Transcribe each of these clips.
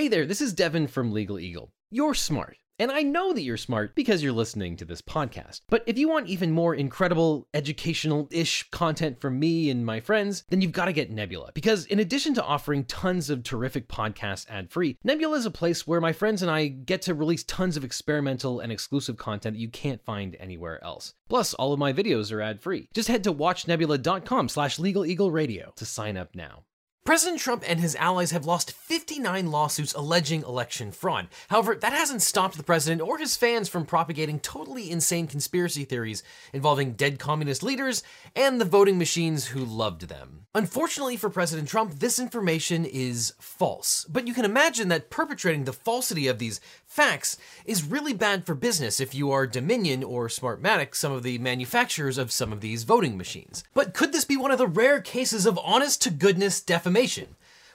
Hey there, this is Devin from Legal Eagle. You're smart. And I know that you're smart because you're listening to this podcast. But if you want even more incredible, educational-ish content from me and my friends, then you've got to get Nebula. Because in addition to offering tons of terrific podcasts ad-free, Nebula is a place where my friends and I get to release tons of experimental and exclusive content that you can't find anywhere else. Plus, all of my videos are ad-free. Just head to watchnebula.com/LegalEagleRadio to sign up now. President Trump and his allies have lost 59 lawsuits alleging election fraud. However, that hasn't stopped the president or his fans from propagating totally insane conspiracy theories involving dead communist leaders and the voting machines who loved them. Unfortunately for President Trump, this information is false. But you can imagine that perpetrating the falsity of these facts is really bad for business if you are Dominion or Smartmatic, some of the manufacturers of some of these voting machines. But could this be one of the rare cases of honest-to-goodness defamation?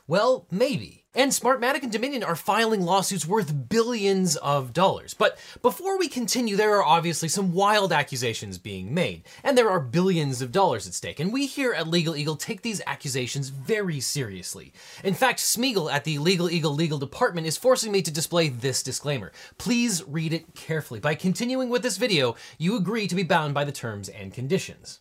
Well, maybe. And Smartmatic and Dominion are filing lawsuits worth billions of dollars. But before we continue, there are obviously some wild accusations being made, and there are billions of dollars at stake. And we here at Legal Eagle take these accusations very seriously. In fact, Smeagol at the Legal Eagle legal department is forcing me to display this disclaimer. Please read it carefully. By continuing with this video, you agree to be bound by the terms and conditions.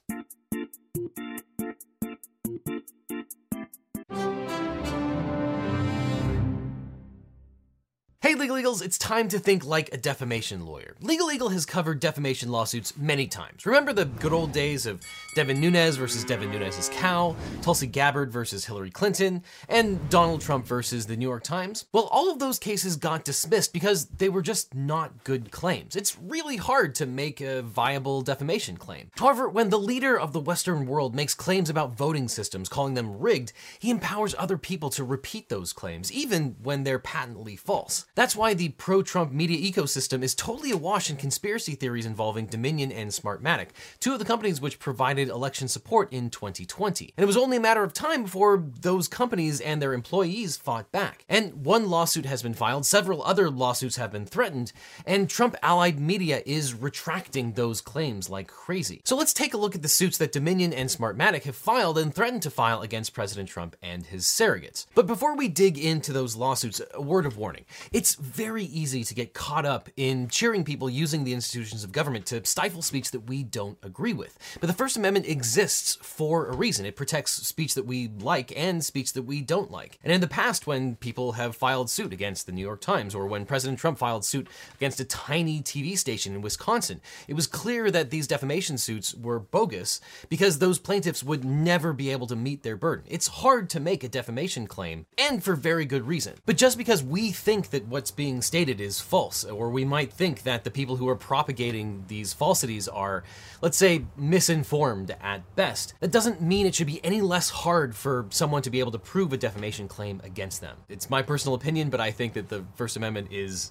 Hey Legal Eagles, it's time to think like a defamation lawyer. Legal Eagle has covered defamation lawsuits many times. Remember the good old days of Devin Nunes versus Devin Nunes' cow, Tulsi Gabbard versus Hillary Clinton, and Donald Trump versus the New York Times? Well, all of those cases got dismissed because they were just not good claims. It's really hard to make a viable defamation claim. However, when the leader of the Western world makes claims about voting systems, calling them rigged, he empowers other people to repeat those claims, even when they're patently false. That's why the pro-Trump media ecosystem is totally awash in conspiracy theories involving Dominion and Smartmatic, two of the companies which provided election support in 2020. And it was only a matter of time before those companies and their employees fought back. And one lawsuit has been filed, several other lawsuits have been threatened, and Trump-allied media is retracting those claims like crazy. So let's take a look at the suits that Dominion and Smartmatic have filed and threatened to file against President Trump and his surrogates. But before we dig into those lawsuits, a word of warning. It's very easy to get caught up in cheering people using the institutions of government to stifle speech that we don't agree with. But the First Amendment exists for a reason. It protects speech that we like and speech that we don't like. And in the past, when people have filed suit against the New York Times, or when President Trump filed suit against a tiny TV station in Wisconsin, it was clear that these defamation suits were bogus because those plaintiffs would never be able to meet their burden. It's hard to make a defamation claim, and for very good reason. But just because we think that what's being stated is false, or we might think that the people who are propagating these falsities are, let's say, misinformed at best, that doesn't mean it should be any less hard for someone to be able to prove a defamation claim against them. It's my personal opinion, but I think that the First Amendment is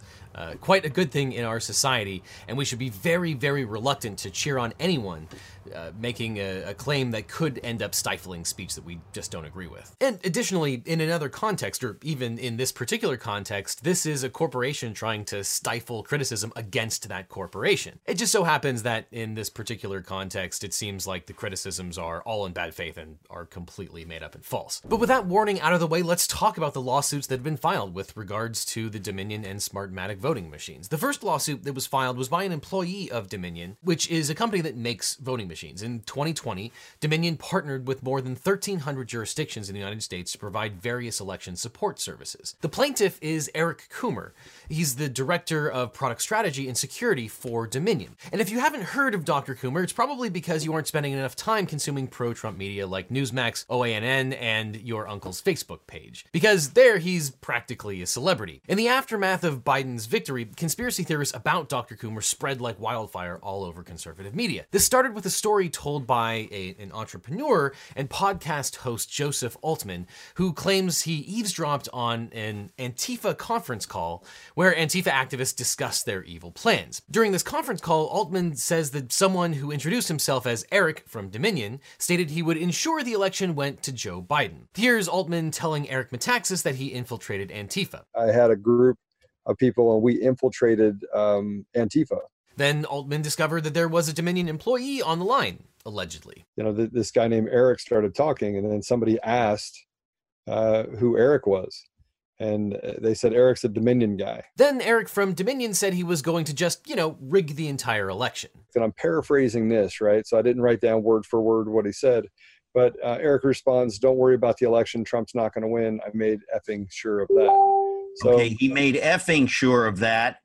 quite a good thing in our society, and we should be very, very reluctant to cheer on anyone making a claim that could end up stifling speech that we just don't agree with. And additionally, in another context, or even in this particular context, this is a corporation trying to stifle criticism against that corporation. It just so happens that in this particular context, it seems like the criticisms are all in bad faith and are completely made up and false. But with that warning out of the way, let's talk about the lawsuits that have been filed with regards to the Dominion and Smartmatic voting machines. The first lawsuit that was filed was by an employee of Dominion, which is a company that makes voting machines. In 2020, Dominion partnered with more than 1,300 jurisdictions in the United States to provide various election support services. The plaintiff is Eric Coomer. He's the director of product strategy and security for Dominion. And if you haven't heard of Dr. Coomer, it's probably because you aren't spending enough time consuming pro-Trump media like Newsmax, OANN, and your uncle's Facebook page. Because there, he's practically a celebrity. In the aftermath of Biden's victory, conspiracy theories about Dr. Coomer spread like wildfire all over conservative media. This started with a story told by an entrepreneur and podcast host, Joseph Altman, who claims he eavesdropped on an Antifa conference call where Antifa activists discuss their evil plans. During this conference call, Altman says that someone who introduced himself as Eric from Dominion stated he would ensure the election went to Joe Biden. Here's Altman telling Eric Metaxas that he infiltrated Antifa. I had a group of people and we infiltrated Antifa. Then Altman discovered that there was a Dominion employee on the line, allegedly. You know, this guy named Eric started talking, and then somebody asked who Eric was. And they said Eric's a Dominion guy. Then Eric from Dominion said he was going to just, you know, rig the entire election. And I'm paraphrasing this, right? So I didn't write down word for word what he said. But Eric responds, "Don't worry about the election. Trump's not going to win. I made effing sure of that." So, okay, he made effing sure of that.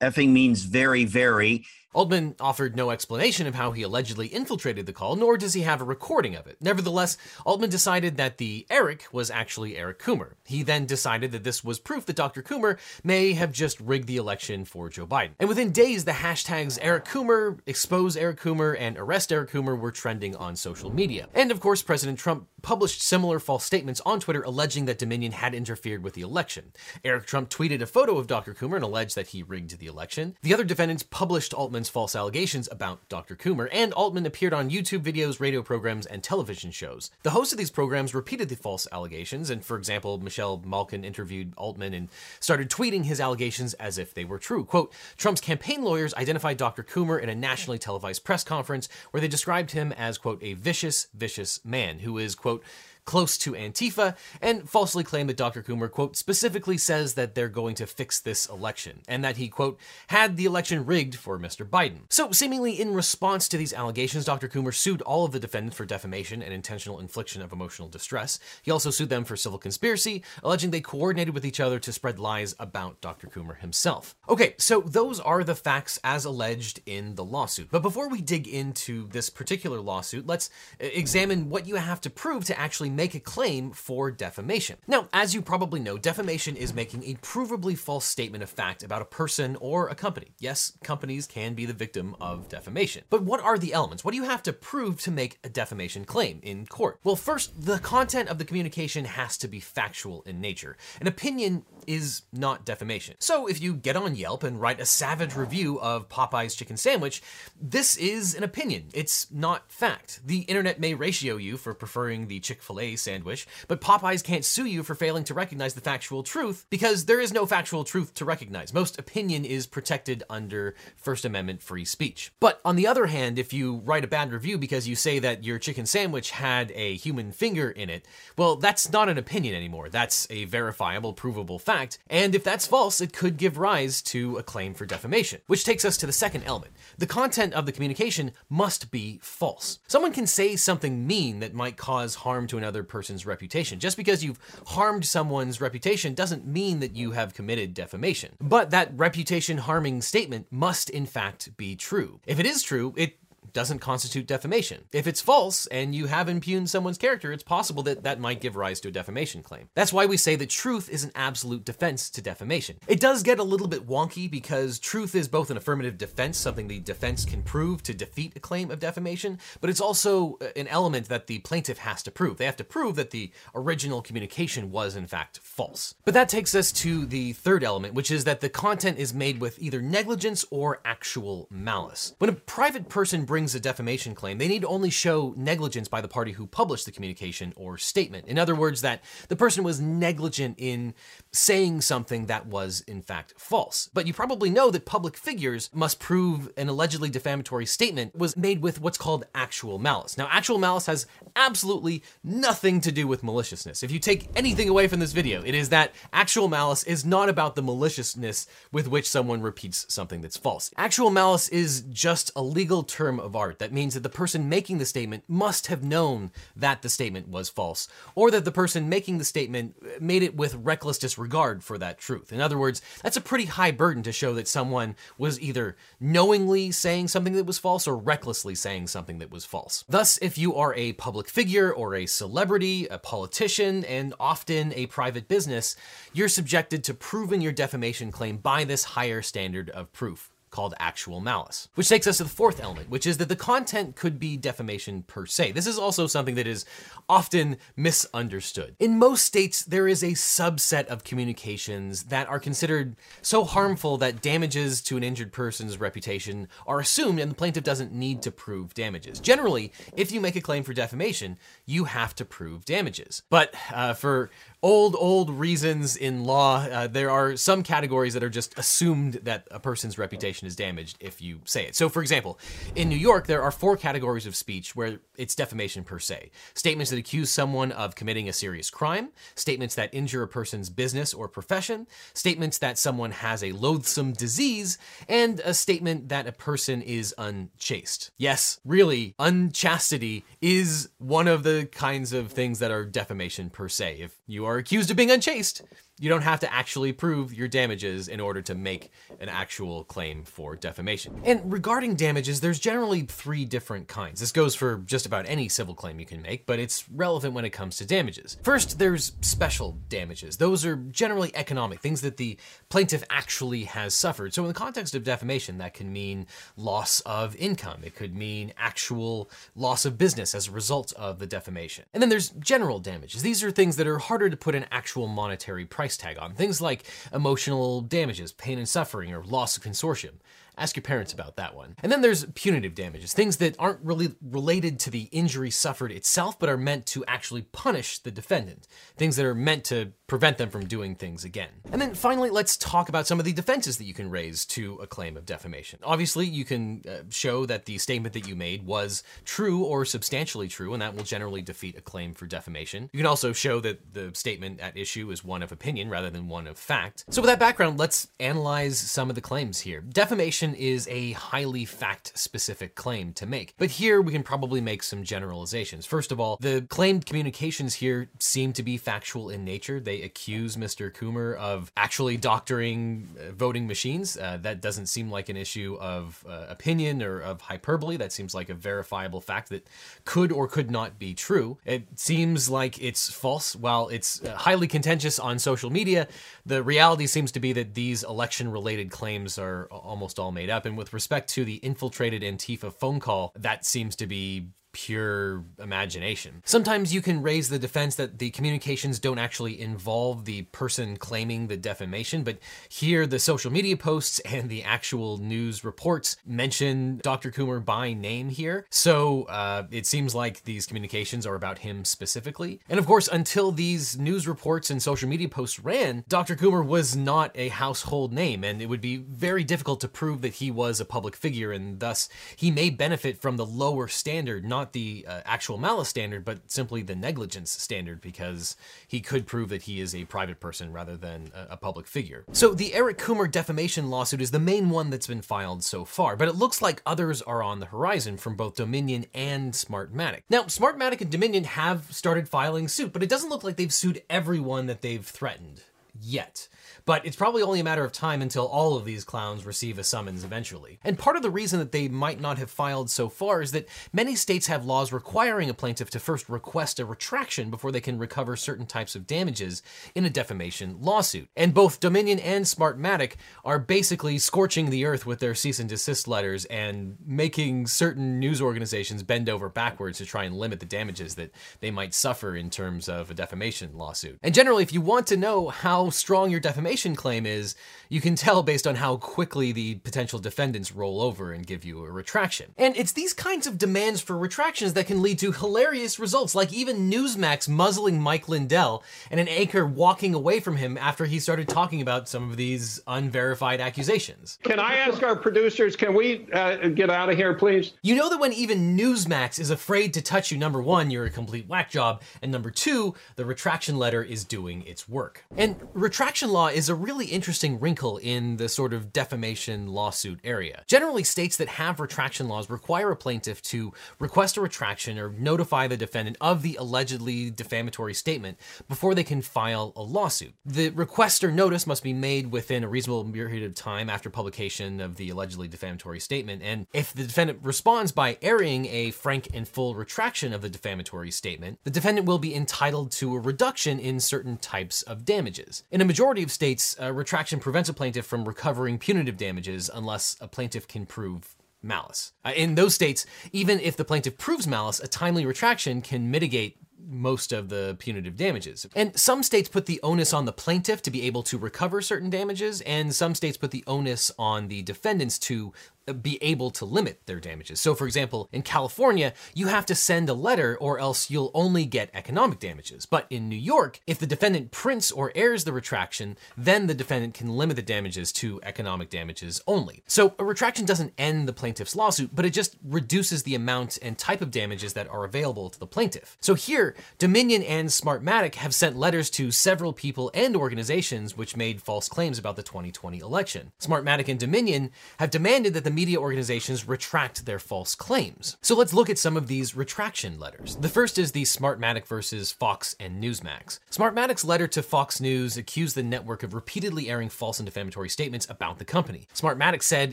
Effing means very, very. Altman offered no explanation of how he allegedly infiltrated the call, nor does he have a recording of it. Nevertheless, Altman decided that the Eric was actually Eric Coomer. He then decided that this was proof that Dr. Coomer may have just rigged the election for Joe Biden. And within days, the hashtags Eric Coomer, expose Eric Coomer, and arrest Eric Coomer were trending on social media. And of course, President Trump published similar false statements on Twitter alleging that Dominion had interfered with the election. Eric Trump tweeted a photo of Dr. Coomer and alleged that he rigged the election. The other defendants published Altman's false allegations about Dr. Coomer, and Altman appeared on YouTube videos, radio programs, and television shows. The hosts of these programs repeated the false allegations, and for example, Michelle Malkin interviewed Altman and started tweeting his allegations as if they were true. Quote, "Trump's campaign lawyers identified Dr. Coomer in a nationally televised press conference where they described him as, quote, a vicious, vicious man who is, quote, close to Antifa," and falsely claimed that Dr. Coomer, quote, "specifically says that they're going to fix this election," and that he, quote, "had the election rigged for Mr. Biden." So seemingly in response to these allegations, Dr. Coomer sued all of the defendants for defamation and intentional infliction of emotional distress. He also sued them for civil conspiracy, alleging they coordinated with each other to spread lies about Dr. Coomer himself. Okay, so those are the facts as alleged in the lawsuit. But before we dig into this particular lawsuit, let's examine what you have to prove to actually make a claim for defamation. Now, as you probably know, defamation is making a provably false statement of fact about a person or a company. Yes, companies can be the victim of defamation. But what are the elements? What do you have to prove to make a defamation claim in court? Well, first, the content of the communication has to be factual in nature. An opinion is not defamation. So if you get on Yelp and write a savage review of Popeye's chicken sandwich, this is an opinion. It's not fact. The internet may ratio you for preferring the Chick-fil-A sandwich, but Popeye's can't sue you for failing to recognize the factual truth because there is no factual truth to recognize. Most opinion is protected under First Amendment free speech. But on the other hand, if you write a bad review because you say that your chicken sandwich had a human finger in it, well, that's not an opinion anymore. That's a verifiable, provable fact. And if that's false, it could give rise to a claim for defamation, which takes us to the second element. The content of the communication must be false. Someone can say something mean that might cause harm to another person's reputation. Just because you've harmed someone's reputation doesn't mean that you have committed defamation. But that reputation-harming statement must, in fact, be true. If it is true, it doesn't constitute defamation. If it's false and you have impugned someone's character, it's possible that that might give rise to a defamation claim. That's why we say that truth is an absolute defense to defamation. It does get a little bit wonky because truth is both an affirmative defense, something the defense can prove to defeat a claim of defamation, but it's also an element that the plaintiff has to prove. They have to prove that the original communication was in fact false. But that takes us to the third element, which is that the content is made with either negligence or actual malice. When a private person brings a defamation claim, they need only show negligence by the party who published the communication or statement. In other words, that the person was negligent in saying something that was in fact false. But you probably know that public figures must prove an allegedly defamatory statement was made with what's called actual malice. Now, actual malice has absolutely nothing to do with maliciousness. If you take anything away from this video, it is that actual malice is not about the maliciousness with which someone repeats something that's false. Actual malice is just a legal term of art. That means that the person making the statement must have known that the statement was false, or that the person making the statement made it with reckless disregard for that truth. In other words, that's a pretty high burden to show that someone was either knowingly saying something that was false or recklessly saying something that was false. Thus, if you are a public figure or a celebrity, a politician, and often a private business, you're subjected to proving your defamation claim by this higher standard of proof, called actual malice. Which takes us to the fourth element, which is that the content could be defamation per se. This is also something that is often misunderstood. In most states, there is a subset of communications that are considered so harmful that damages to an injured person's reputation are assumed and the plaintiff doesn't need to prove damages. Generally, if you make a claim for defamation, you have to prove damages. But for old reasons in law, there are some categories that are just assumed that a person's reputation reputation is damaged if you say it. So for example, in New York, there are 4 categories of speech where it's defamation per se. Statements that accuse someone of committing a serious crime, statements that injure a person's business or profession, statements that someone has a loathsome disease, and a statement that a person is unchaste. Yes, really, unchastity is one of the kinds of things that are defamation per se. If you are accused of being unchaste, you don't have to actually prove your damages in order to make an actual claim for defamation. And regarding damages, there's generally 3 different kinds. This goes for just about any civil claim you can make, but it's relevant when it comes to damages. First, there's special damages. Those are generally economic, things that the plaintiff actually has suffered. So in the context of defamation, that can mean loss of income. It could mean actual loss of business as a result of the defamation. And then there's general damages. These are things that are harder to put an actual monetary price tag on. Things like emotional damages, pain and suffering, or loss of consortium. Ask your parents about that one. And then there's punitive damages, things that aren't really related to the injury suffered itself, but are meant to actually punish the defendant, things that are meant to prevent them from doing things again. And then finally, let's talk about some of the defenses that you can raise to a claim of defamation. Obviously, you can show that the statement that you made was true or substantially true, and that will generally defeat a claim for defamation. You can also show that the statement at issue is one of opinion rather than one of fact. So with that background, let's analyze some of the claims here. Defamation is a highly fact-specific claim to make, but here we can probably make some generalizations. First of all, the claimed communications here seem to be factual in nature. They accuse Mr. Coomer of actually doctoring voting machines. That doesn't seem like an issue of opinion or of hyperbole. That seems like a verifiable fact that could or could not be true. It seems like it's false. While it's highly contentious on social media, the reality seems to be that these election-related claims are almost all made up. And with respect to the infiltrated Antifa phone call, that seems to be pure imagination. Sometimes you can raise the defense that the communications don't actually involve the person claiming the defamation, but here the social media posts and the actual news reports mention Dr. Coomer by name here. So it seems like these communications are about him specifically. And of course, until these news reports and social media posts ran, Dr. Coomer was not a household name, and it would be very difficult to prove that he was a public figure, and thus he may benefit from the lower standard, not the actual malice standard, but simply the negligence standard, because he could prove that he is a private person rather than a public figure. So the Eric Coomer defamation lawsuit is the main one that's been filed so far, but it looks like others are on the horizon from both Dominion and Smartmatic. Now, Smartmatic and Dominion have started filing suit, but it doesn't look like they've sued everyone that they've threatened yet. But it's probably only a matter of time until all of these clowns receive a summons eventually. And part of the reason that they might not have filed so far is that many states have laws requiring a plaintiff to first request a retraction before they can recover certain types of damages in a defamation lawsuit. And both Dominion and Smartmatic are basically scorching the earth with their cease and desist letters and making certain news organizations bend over backwards to try and limit the damages that they might suffer in terms of a defamation lawsuit. And generally, if you want to know how strong your defamation claim is, you can tell based on how quickly the potential defendants roll over and give you a retraction. And it's these kinds of demands for retractions that can lead to hilarious results, like even Newsmax muzzling Mike Lindell and an anchor walking away from him after he started talking about some of these unverified accusations. Can I ask our producers, can we get out of here, please? You know that when even Newsmax is afraid to touch you, number one, you're a complete whack job, and number two, the retraction letter is doing its work. And retraction law is a really interesting wrinkle in the sort of defamation lawsuit area. Generally, states that have retraction laws require a plaintiff to request a retraction or notify the defendant of the allegedly defamatory statement before they can file a lawsuit. The request or notice must be made within a reasonable period of time after publication of the allegedly defamatory statement, and if the defendant responds by airing a frank and full retraction of the defamatory statement, the defendant will be entitled to a reduction in certain types of damages. In a majority of states, retraction prevents a plaintiff from recovering punitive damages unless a plaintiff can prove malice. In those states, even if the plaintiff proves malice, a timely retraction can mitigate most of the punitive damages. And some states put the onus on the plaintiff to be able to recover certain damages, and some states put the onus on the defendants to be able to limit their damages. So for example, in California, you have to send a letter or else you'll only get economic damages. But in New York, if the defendant prints or airs the retraction, then the defendant can limit the damages to economic damages only. So a retraction doesn't end the plaintiff's lawsuit, but it just reduces the amount and type of damages that are available to the plaintiff. So here, Dominion and Smartmatic have sent letters to several people and organizations which made false claims about the 2020 election. Smartmatic and Dominion have demanded that the media organizations retract their false claims. So let's look at some of these retraction letters. The first is the Smartmatic versus Fox and Newsmax. Smartmatic's letter to Fox News accused the network of repeatedly airing false and defamatory statements about the company. Smartmatic said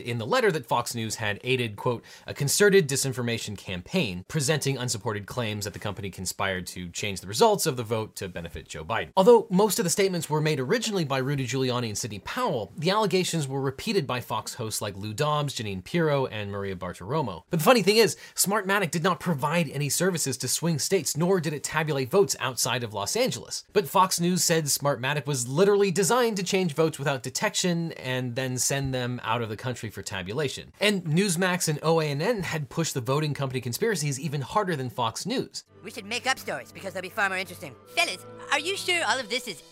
in the letter that Fox News had aided, quote, a concerted disinformation campaign, presenting unsupported claims that the company conspired to change the results of the vote to benefit Joe Biden. Although most of the statements were made originally by Rudy Giuliani and Sidney Powell, the allegations were repeated by Fox hosts like Lou Dobbs, Jeanine Pirro, and Maria Bartiromo. But the funny thing is, Smartmatic did not provide any services to swing states, nor did it tabulate votes outside of Los Angeles. But Fox News said Smartmatic was literally designed to change votes without detection and then send them out of the country for tabulation. And Newsmax and OANN had pushed the voting company conspiracies even harder than Fox News. We should make up stories because they'll be far more interesting. Fellas, are you sure all of this is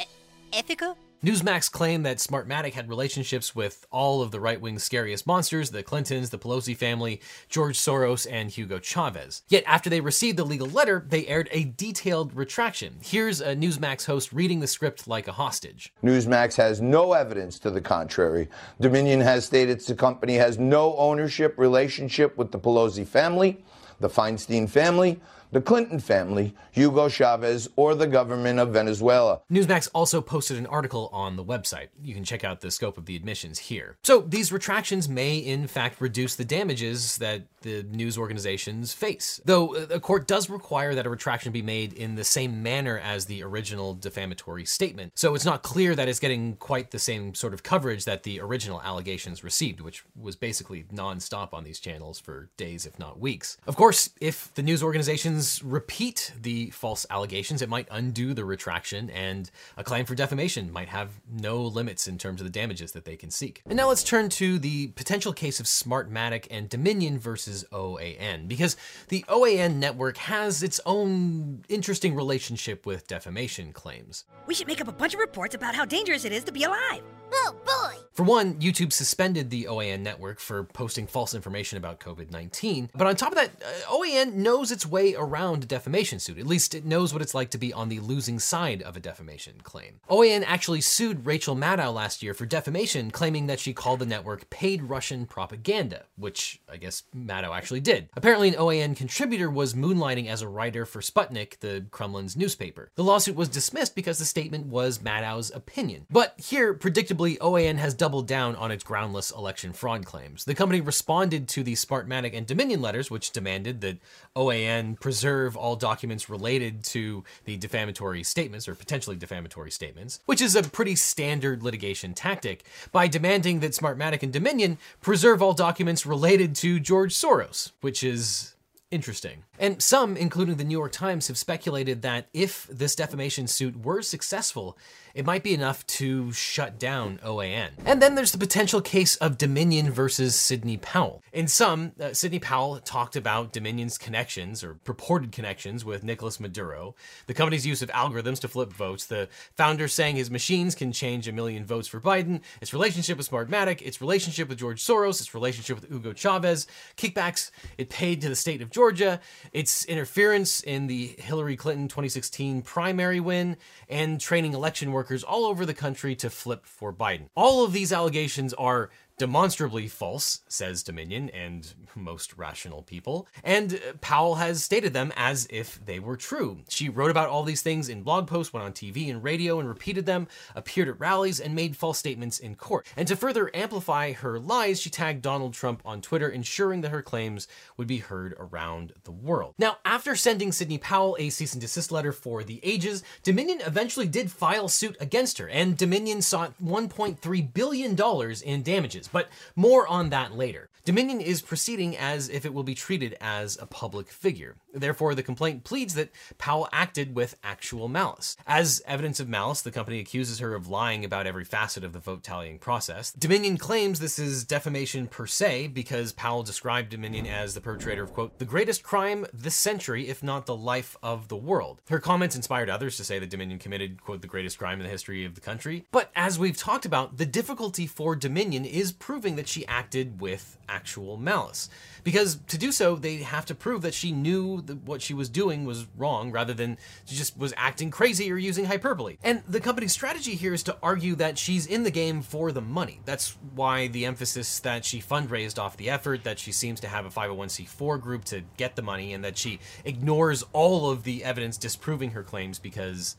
ethical? Newsmax claimed that Smartmatic had relationships with all of the right-wing's scariest monsters, the Clintons, the Pelosi family, George Soros, and Hugo Chavez. Yet after they received the legal letter, they aired a detailed retraction. Here's a Newsmax host reading the script like a hostage. Newsmax has no evidence to the contrary. Dominion has stated the company has no ownership relationship with the Pelosi family, the Feinstein family, the Clinton family, Hugo Chavez, or the government of Venezuela. Newsmax also posted an article on the website. You can check out the scope of the admissions here. So these retractions may in fact reduce the damages that the news organizations face, though a court does require that a retraction be made in the same manner as the original defamatory statement. So it's not clear that it's getting quite the same sort of coverage that the original allegations received, which was basically nonstop on these channels for days, if not weeks. Of course, if the news organizations repeat the false allegations, it might undo the retraction, and a claim for defamation might have no limits in terms of the damages that they can seek. And now let's turn to the potential case of Smartmatic and Dominion versus OAN, because the OAN network has its own interesting relationship with defamation claims. We should make up a bunch of reports about how dangerous it is to be alive. Oh boy! For one, YouTube suspended the OAN network for posting false information about COVID-19. But on top of that, OAN knows its way around a defamation suit. At least it knows what it's like to be on the losing side of a defamation claim. OAN actually sued Rachel Maddow last year for defamation, claiming that she called the network paid Russian propaganda, which I guess Maddow actually did. Apparently an OAN contributor was moonlighting as a writer for Sputnik, the Kremlin's newspaper. The lawsuit was dismissed because the statement was Maddow's opinion. But here, predictably, OAN has doubled down on its groundless election fraud claims. The company responded to the Smartmatic and Dominion letters, which demanded that OAN preserve all documents related to the defamatory statements or potentially defamatory statements, which is a pretty standard litigation tactic, by demanding that Smartmatic and Dominion preserve all documents related to George Soros, which is interesting. And some, including the New York Times, have speculated that if this defamation suit were successful, it might be enough to shut down OAN. And then there's the potential case of Dominion versus Sidney Powell. In some, Sidney Powell talked about Dominion's connections or purported connections with Nicolas Maduro, the company's use of algorithms to flip votes, the founder saying his machines can change 1 million votes for Biden, its relationship with Smartmatic, its relationship with George Soros, its relationship with Hugo Chavez, kickbacks it paid to the state of Georgia, its interference in the Hillary Clinton 2016 primary win, and training election workers all over the country to flip for Biden. All of these allegations are demonstrably false, says Dominion and most rational people, and Powell has stated them as if they were true. She wrote about all these things in blog posts, went on TV and radio and repeated them, appeared at rallies, and made false statements in court. And to further amplify her lies, she tagged Donald Trump on Twitter, ensuring that her claims would be heard around the world. Now, after sending Sidney Powell a cease and desist letter for the ages, Dominion eventually did file suit against her, and Dominion sought $1.3 billion in damages. is, but more on that later. Dominion is proceeding as if it will be treated as a public figure. Therefore, the complaint pleads that Powell acted with actual malice. As evidence of malice, the company accuses her of lying about every facet of the vote tallying process. Dominion claims this is defamation per se because Powell described Dominion as the perpetrator of, quote, the greatest crime this century, if not the life of the world. Her comments inspired others to say that Dominion committed, quote, the greatest crime in the history of the country. But as we've talked about, the difficulty for Dominion is proving that she acted with actual malice. Because to do so, they have to prove that she knew that what she was doing was wrong rather than she just was acting crazy or using hyperbole. And the company's strategy here is to argue that she's in the game for the money. That's why the emphasis that she fundraised off the effort, that she seems to have a 501c4 group to get the money, and that she ignores all of the evidence disproving her claims because...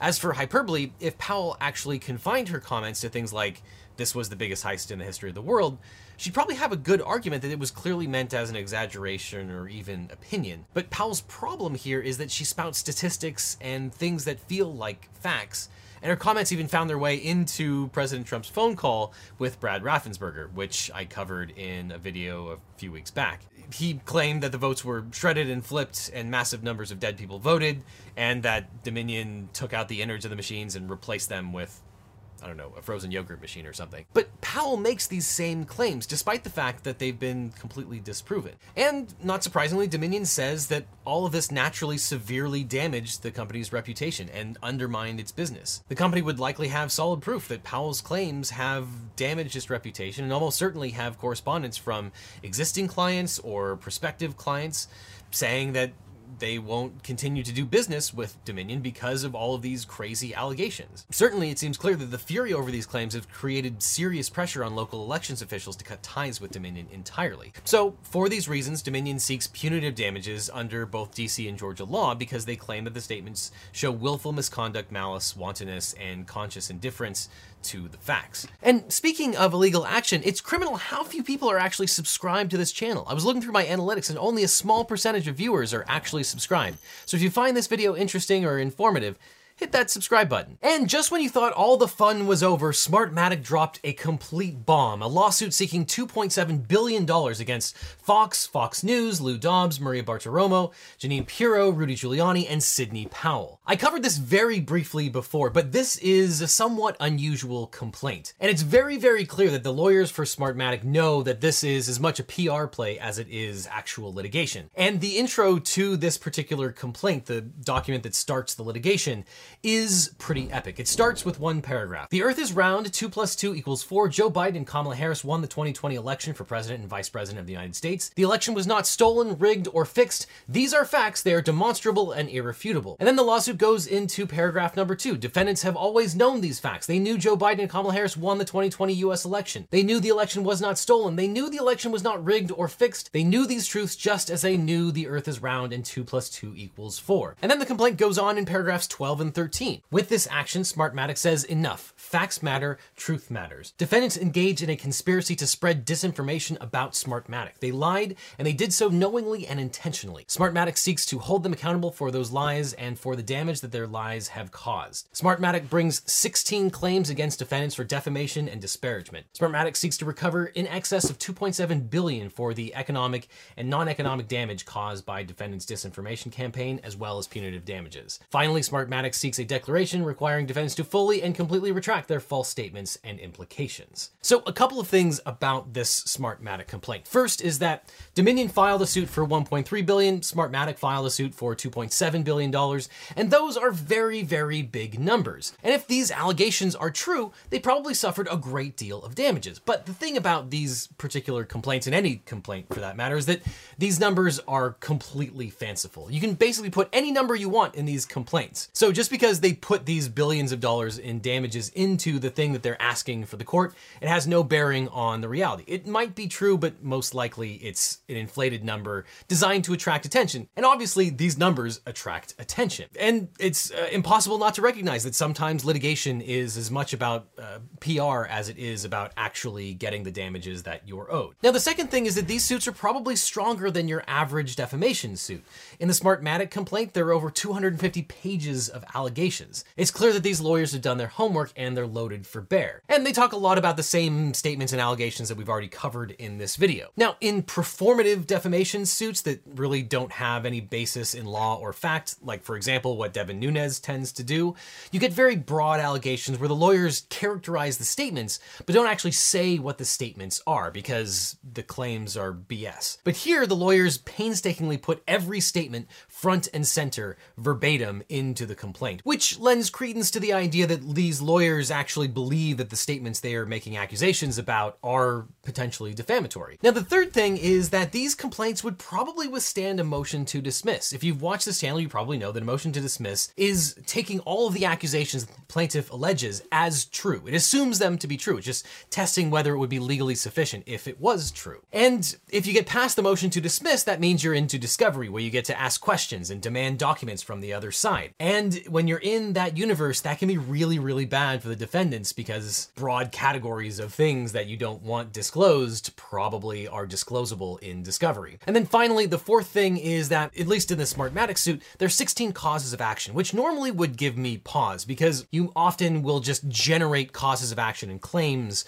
As for hyperbole, if Powell actually confined her comments to things like, this was the biggest heist in the history of the world, she'd probably have a good argument that it was clearly meant as an exaggeration or even opinion. But Powell's problem here is that she spouts statistics and things that feel like facts, and her comments even found their way into President Trump's phone call with Brad Raffensperger, which I covered in a video a few weeks back. He claimed that the votes were shredded and flipped and massive numbers of dead people voted, and that Dominion took out the innards of the machines and replaced them with, I don't know, a frozen yogurt machine or something. But Powell makes these same claims, despite the fact that they've been completely disproven. And not surprisingly, Dominion says that all of this naturally severely damaged the company's reputation and undermined its business. The company would likely have solid proof that Powell's claims have damaged its reputation and almost certainly have correspondence from existing clients or prospective clients saying that they won't continue to do business with Dominion because of all of these crazy allegations. Certainly, it seems clear that the fury over these claims have created serious pressure on local elections officials to cut ties with Dominion entirely. So, for these reasons, Dominion seeks punitive damages under both DC and Georgia law because they claim that the statements show willful misconduct, malice, wantonness, and conscious indifference to the facts. And speaking of illegal action, it's criminal how few people are actually subscribed to this channel. I was looking through my analytics and only a small percentage of viewers are actually subscribed. So if you find this video interesting or informative, hit that subscribe button. And just when you thought all the fun was over, Smartmatic dropped a complete bomb, a lawsuit seeking $2.7 billion against Fox, Fox News, Lou Dobbs, Maria Bartiromo, Jeanine Pirro, Rudy Giuliani, and Sidney Powell. I covered this very briefly before, but this is a somewhat unusual complaint. And it's very, very clear that the lawyers for Smartmatic know that this is as much a PR play as it is actual litigation. And the intro to this particular complaint, the document that starts the litigation, is pretty epic. It starts with one paragraph. The earth is round, 2 + 2 = 4. Joe Biden and Kamala Harris won the 2020 election for president and vice president of the United States. The election was not stolen, rigged, or fixed. These are facts. They are demonstrable and irrefutable. And then the lawsuit goes into paragraph number 2. Defendants have always known these facts. They knew Joe Biden and Kamala Harris won the 2020 US election. They knew the election was not stolen. They knew the election was not rigged or fixed. They knew these truths just as they knew the earth is round and 2 + 2 = 4. And then the complaint goes on in paragraphs 12 and 13. With this action, Smartmatic says enough. Facts matter, truth matters. Defendants engage in a conspiracy to spread disinformation about Smartmatic. They lied, and they did so knowingly and intentionally. Smartmatic seeks to hold them accountable for those lies and for the damage that their lies have caused. Smartmatic brings 16 claims against defendants for defamation and disparagement. Smartmatic seeks to recover in excess of $2.7 billion for the economic and non-economic damage caused by defendants' disinformation campaign, as well as punitive damages. Finally, Smartmatic seeks a declaration requiring defendants to fully and completely retract their false statements and implications. So a couple of things about this Smartmatic complaint. First is that Dominion filed a suit for $1.3 billion, Smartmatic filed a suit for $2.7 billion, and those are very, very big numbers. And if these allegations are true, they probably suffered a great deal of damages. But the thing about these particular complaints, and any complaint for that matter, is that these numbers are completely fanciful. You can basically put any number you want in these complaints. So just because they put these billions of dollars in damages into the thing that they're asking for the court, it has no bearing on the reality. It might be true, but most likely it's an inflated number designed to attract attention. And obviously these numbers attract attention. And it's impossible not to recognize that sometimes litigation is as much about PR as it is about actually getting the damages that you're owed. Now, the second thing is that these suits are probably stronger than your average defamation suit. In the Smartmatic complaint, there are over 250 pages of allegations allegations. It's clear that these lawyers have done their homework and they're loaded for bear. And they talk a lot about the same statements and allegations that we've already covered in this video. Now, in performative defamation suits that really don't have any basis in law or fact, like for example, what Devin Nunes tends to do, you get very broad allegations where the lawyers characterize the statements, but don't actually say what the statements are because the claims are BS. But here, the lawyers painstakingly put every statement front and center, verbatim, into the complaint, which lends credence to the idea that these lawyers actually believe that the statements they are making accusations about are potentially defamatory. Now, the third thing is that these complaints would probably withstand a motion to dismiss. If you've watched this channel, you probably know that a motion to dismiss is taking all of the accusations that the plaintiff alleges as true. It assumes them to be true. It's just testing whether it would be legally sufficient if it was true. And if you get past the motion to dismiss, that means you're into discovery, where you get to ask questions and demand documents from the other side. And when you're in that universe, that can be really, really bad for the defendants, because broad categories of things that you don't want disclosed probably are disclosable in discovery. And then finally, the fourth thing is that, at least in the Smartmatic suit, there's 16 causes of action, which normally would give me pause, because you often will just generate causes of action and claims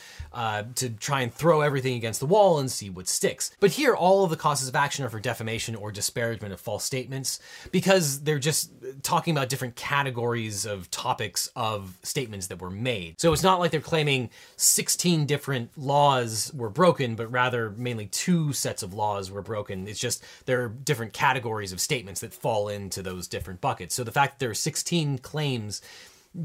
to try and throw everything against the wall and see what sticks. But here, all of the causes of action are for defamation or disparagement of false statements, because they're just talking about different categories of topics of statements that were made. So it's not like they're claiming 16 different laws were broken, but rather mainly two sets of laws were broken. It's just there are different categories of statements that fall into those different buckets. So the fact that there are 16 claims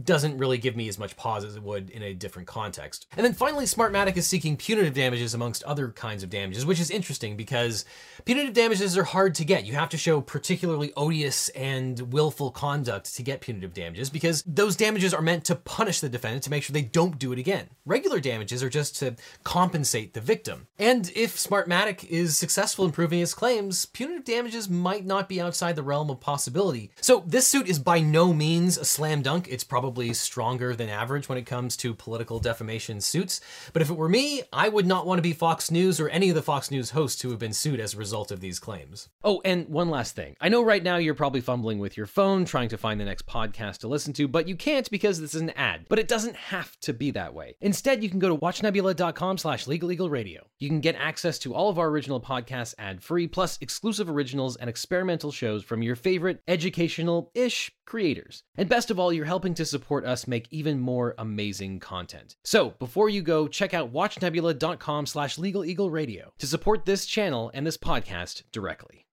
doesn't really give me as much pause as it would in a different context. And then finally, Smartmatic is seeking punitive damages amongst other kinds of damages, which is interesting because punitive damages are hard to get. You have to show particularly odious and willful conduct to get punitive damages, because those damages are meant to punish the defendant to make sure they don't do it again. Regular damages are just to compensate the victim. And if Smartmatic is successful in proving his claims, punitive damages might not be outside the realm of possibility. So this suit is by no means a slam dunk. It's probably stronger than average when it comes to political defamation suits. But if it were me, I would not want to be Fox News or any of the Fox News hosts who have been sued as a result of these claims. Oh, and one last thing. I know right now you're probably fumbling with your phone trying to find the next podcast to listen to, but you can't because this is an ad. But it doesn't have to be that way. Instead, you can go to watchnebula.com/LegalEagleRadio. You can get access to all of our original podcasts ad-free, plus exclusive originals and experimental shows from your favorite educational-ish creators. And best of all, you're helping to support us make even more amazing content. So before you go, check out watchnebula.com/LegalEagleRadio to support this channel and this podcast directly.